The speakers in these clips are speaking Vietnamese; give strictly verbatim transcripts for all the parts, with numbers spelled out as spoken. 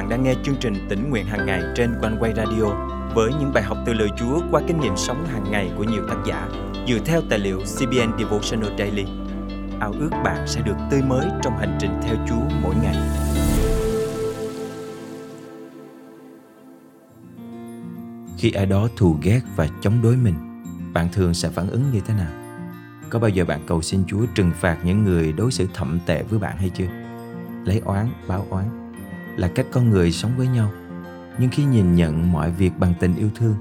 bạn đang nghe chương trình Tĩnh Nguyện Hằng Ngày trên One Way Radio với những bài học từ lời Chúa qua kinh nghiệm sống hàng ngày của nhiều tác giả dựa theo tài liệu xê bê en Devotional Daily. Ao ước bạn sẽ được tươi mới trong hành trình theo Chúa mỗi ngày. Khi ai đó thù ghét và chống đối mình, bạn thường sẽ phản ứng như thế nào? Có bao giờ bạn cầu xin Chúa trừng phạt những người đối xử thậm tệ với bạn hay chưa? Lấy oán, báo oán là cách con người sống với nhau. Nhưng khi nhìn nhận mọi việc bằng tình yêu thương,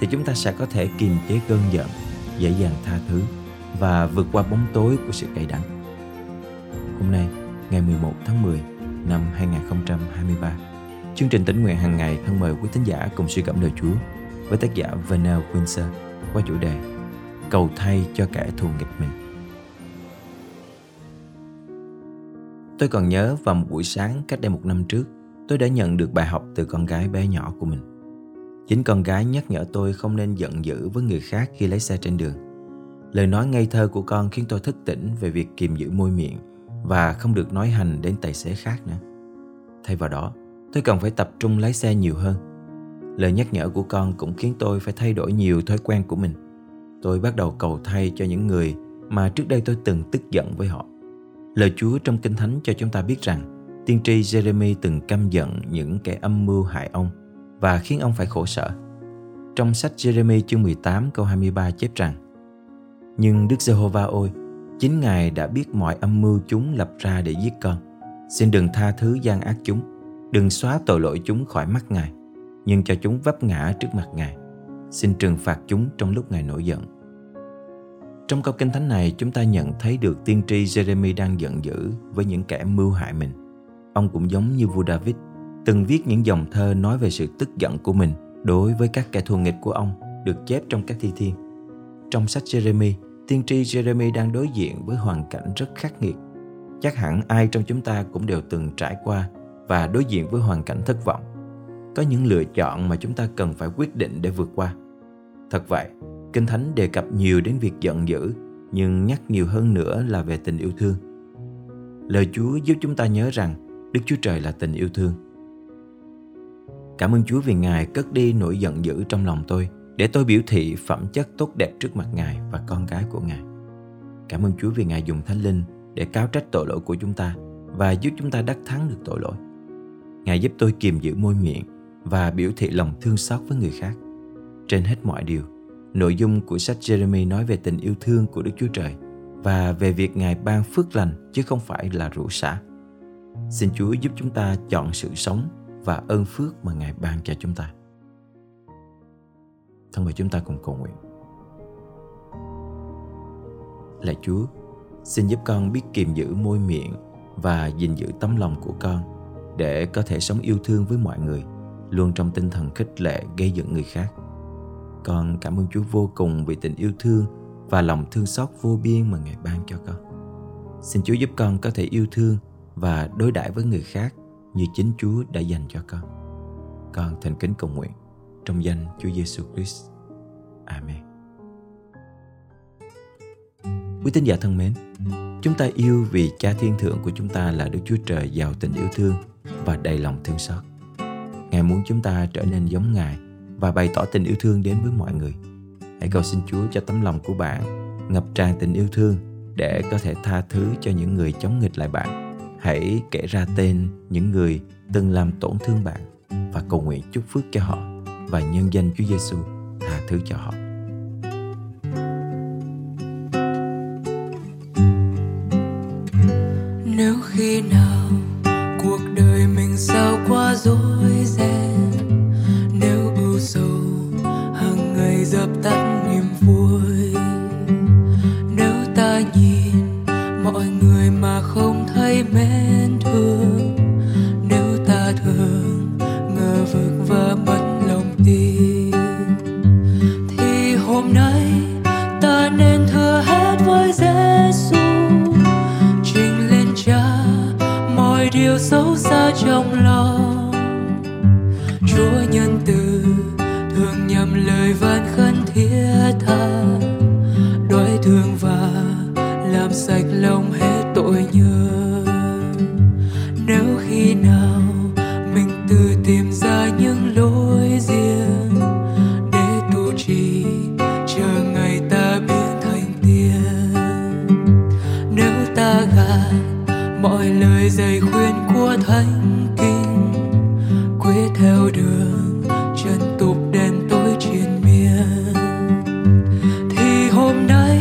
thì chúng ta sẽ có thể kiềm chế cơn giận, dễ dàng tha thứ và vượt qua bóng tối của sự cay đắng. Hôm nay, ngày mười một tháng mười năm hai nghìn không trăm hai mươi ba, chương trình Tĩnh Nguyện Hàng Ngày thân mời quý thính giả cùng suy gẫm lời Chúa với tác giả Vernell Windsor qua chủ đề Cầu thay cho kẻ thù nghịch mình. Tôi còn nhớ vào một buổi sáng cách đây một năm trước, tôi đã nhận được bài học từ con gái bé nhỏ của mình. Chính con gái nhắc nhở tôi không nên giận dữ với người khác khi lái xe trên đường. Lời nói ngây thơ của con khiến tôi thức tỉnh về việc kiềm giữ môi miệng và không được nói hành đến tài xế khác nữa. Thay vào đó, tôi cần phải tập trung lái xe nhiều hơn. Lời nhắc nhở của con cũng khiến tôi phải thay đổi nhiều thói quen của mình. Tôi bắt đầu cầu thay cho những người mà trước đây tôi từng tức giận với họ. Lời Chúa trong Kinh Thánh cho chúng ta biết rằng tiên tri Giê-rê-mi từng căm giận những kẻ âm mưu hại ông và khiến ông phải khổ sở. Trong sách Giê-rê-mi chương mười tám câu hai mươi ba chép rằng: "Nhưng Đức Giê-hô-va ôi, chính Ngài đã biết mọi âm mưu chúng lập ra để giết con. Xin đừng tha thứ gian ác chúng, đừng xóa tội lỗi chúng khỏi mắt Ngài, nhưng cho chúng vấp ngã trước mặt Ngài. Xin trừng phạt chúng trong lúc Ngài nổi giận." Trong câu Kinh Thánh này, chúng ta nhận thấy được tiên tri Giê-rê-mi đang giận dữ với những kẻ mưu hại mình. Ông cũng giống như vua David, từng viết những dòng thơ nói về sự tức giận của mình đối với các kẻ thù nghịch của ông, được chép trong các thi thiên. Trong sách Giê-rê-mi, tiên tri Giê-rê-mi đang đối diện với hoàn cảnh rất khắc nghiệt. Chắc hẳn ai trong chúng ta cũng đều từng trải qua và đối diện với hoàn cảnh thất vọng. Có những lựa chọn mà chúng ta cần phải quyết định để vượt qua. Thật vậy, Kinh Thánh đề cập nhiều đến việc giận dữ, nhưng nhắc nhiều hơn nữa là về tình yêu thương. Lời Chúa giúp chúng ta nhớ rằng Đức Chúa Trời là tình yêu thương. Cảm ơn Chúa vì Ngài cất đi nỗi giận dữ trong lòng tôi, để tôi biểu thị phẩm chất tốt đẹp trước mặt Ngài và con cái của Ngài. Cảm ơn Chúa vì Ngài dùng Thánh Linh để cáo trách tội lỗi của chúng ta và giúp chúng ta đắc thắng được tội lỗi. Ngài giúp tôi kiềm giữ môi miệng và biểu thị lòng thương xót với người khác. Trên hết mọi điều, nội dung của sách Giê-rê-mi nói về tình yêu thương của Đức Chúa Trời và về việc Ngài ban phước lành chứ không phải là rủa xả. Xin Chúa giúp chúng ta chọn sự sống và ơn phước mà Ngài ban cho chúng ta. Thân mời chúng ta cùng cầu nguyện. Lạy Chúa, xin giúp con biết kiềm giữ môi miệng và gìn giữ tấm lòng của con để có thể sống yêu thương với mọi người, luôn trong tinh thần khích lệ gây dựng người khác. Con cảm ơn Chúa vô cùng vì tình yêu thương và lòng thương xót vô biên mà Ngài ban cho con. Xin Chúa giúp con có thể yêu thương và đối đãi với người khác như chính Chúa đã dành cho con. Con thành kính cầu nguyện trong danh Chúa Giêsu Christ. Amen. Quý tín giả thân mến, chúng ta yêu vì Cha Thiên Thượng của chúng ta là Đức Chúa Trời giàu tình yêu thương và đầy lòng thương xót. Ngài muốn chúng ta trở nên giống Ngài và bày tỏ tình yêu thương đến với mọi người. Hãy cầu xin Chúa cho tấm lòng của bạn ngập tràn tình yêu thương để có thể tha thứ cho những người chống nghịch lại bạn. Hãy kể ra tên những người từng làm tổn thương bạn và cầu nguyện chúc phước cho họ và nhân danh Chúa Giêsu tha thứ cho họ. Nếu khi nào cuộc đời mình sao quá rối ren, nếu ưu sầu hàng ngày dập tắt niềm vui, nếu ta nhìn mọi người mà không thấy mến thương, nếu ta thường ngờ vực và mất lòng tin, thì hôm nay ta nên thưa hết với Giê-xu, trình lên Cha mọi điều xấu xa trong lòng. Chúa nhân từ thường nhầm lời van khấn thiết tha, đói thương và làm sạch lòng hết tội nhớ. Nếu khi nào mình từ mọi lời dạy khuyên của Thánh Kinh, quyết theo đường chân tục đen tối triền miên. Thì hôm nay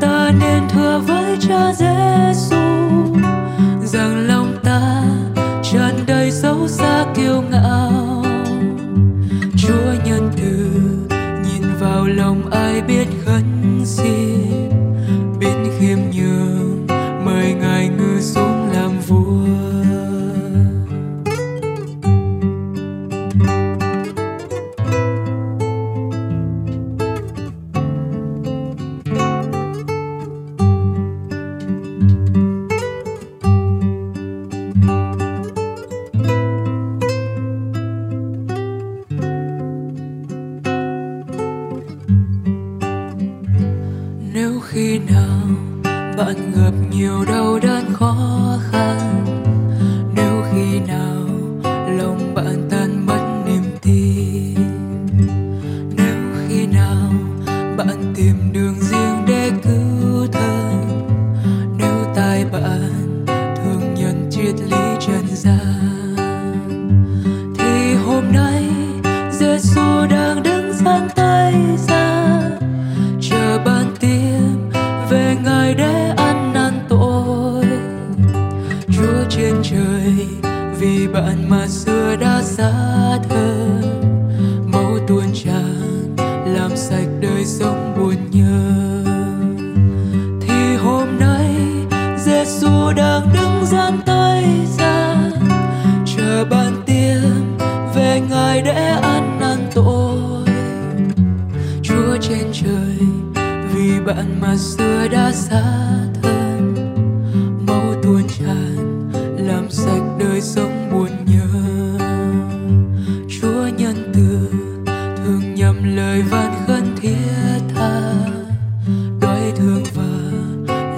ta nên thưa với Cha Giêsu rằng lòng ta tràn đầy xấu xa kiêu ngạo. Chúa nhân từ nhìn vào lòng ai biết khấn xin, biết khiêm nhường, mời Ngài ngự xuống làm vua. Nếu khi nào bạn gặp nhiều đau đớn khó khăn, nếu khi nào lòng bạn tan mất niềm tin, nếu khi nào bạn tìm đường riêng để cứu thân, nếu tai bạn thường nhận triết lý trần gian, thì hôm nay Giêsu đang đứng dang tay ra chờ bạn tin về Ngài để ăn năn tội. Chúa trên trời vì bạn mà xưa đã xa thân, máu tuôn tràn làm sạch đời sống buồn nhớ. Thì hôm nay Giêsu đang đứng dang tay ra chờ bạn tiêm về Ngài để ăn năn tội. Chúa trên trời vì bạn mà xưa đã xa thân, máu tuôn tràn làm sạch đời sống buồn nhớ. Chúa nhân từ thường nhầm lời van khấn thiết tha, đói thương và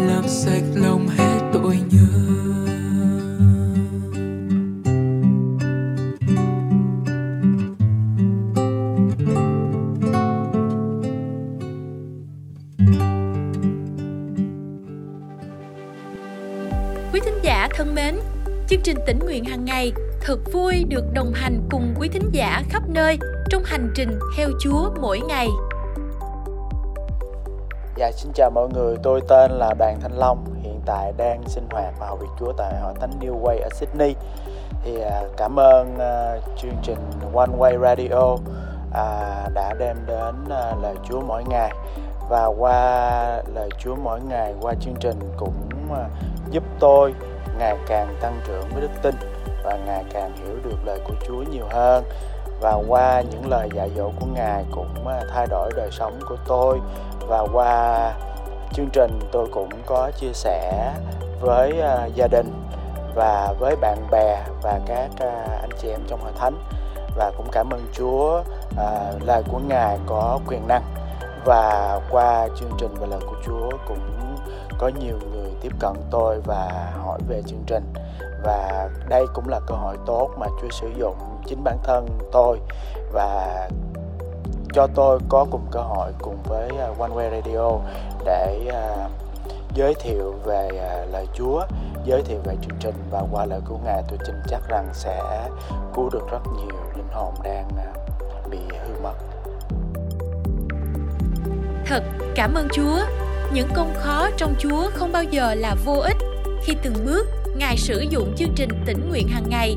làm sạch lòng hết tội nhớ. Quý thính giả thân mến, chương trình Tĩnh Nguyện Hằng Ngày thật vui được đồng hành cùng quý thính giả khắp nơi trong hành trình theo Chúa mỗi ngày. Dạ, xin chào mọi người, tôi tên là Đàn Thanh Long, hiện tại đang sinh hoạt và học việc Chúa tại Hội Thánh New Way ở Sydney. Thì à, cảm ơn à, chương trình One Way Radio à, đã đem đến à, lời Chúa mỗi ngày. Và qua lời Chúa mỗi ngày, qua chương trình cũng à, giúp tôi ngày càng tăng trưởng với đức tin và ngày càng hiểu được lời của Chúa nhiều hơn. Và qua những lời dạy dỗ của Ngài cũng thay đổi đời sống của tôi. Và qua chương trình tôi cũng có chia sẻ với gia đình và với bạn bè và các anh chị em trong hội thánh. Và cũng cảm ơn Chúa, lời của Ngài có quyền năng. Và qua chương trình và lời của Chúa cũng có nhiều người tiếp cận tôi và hỏi về chương trình. Và đây cũng là cơ hội tốt mà Chúa sử dụng chính bản thân tôi và cho tôi có cùng cơ hội cùng với One Way Radio để uh, giới thiệu về uh, lời Chúa, giới thiệu về chương trình. Và qua lời của Ngài, tôi tin chắc rằng sẽ cứu được rất nhiều linh hồn đang uh, bị hư mất. Thật cảm ơn Chúa. Những công khó trong Chúa không bao giờ là vô ích khi từng bước Ngài sử dụng chương trình Tĩnh Nguyện Hằng Ngày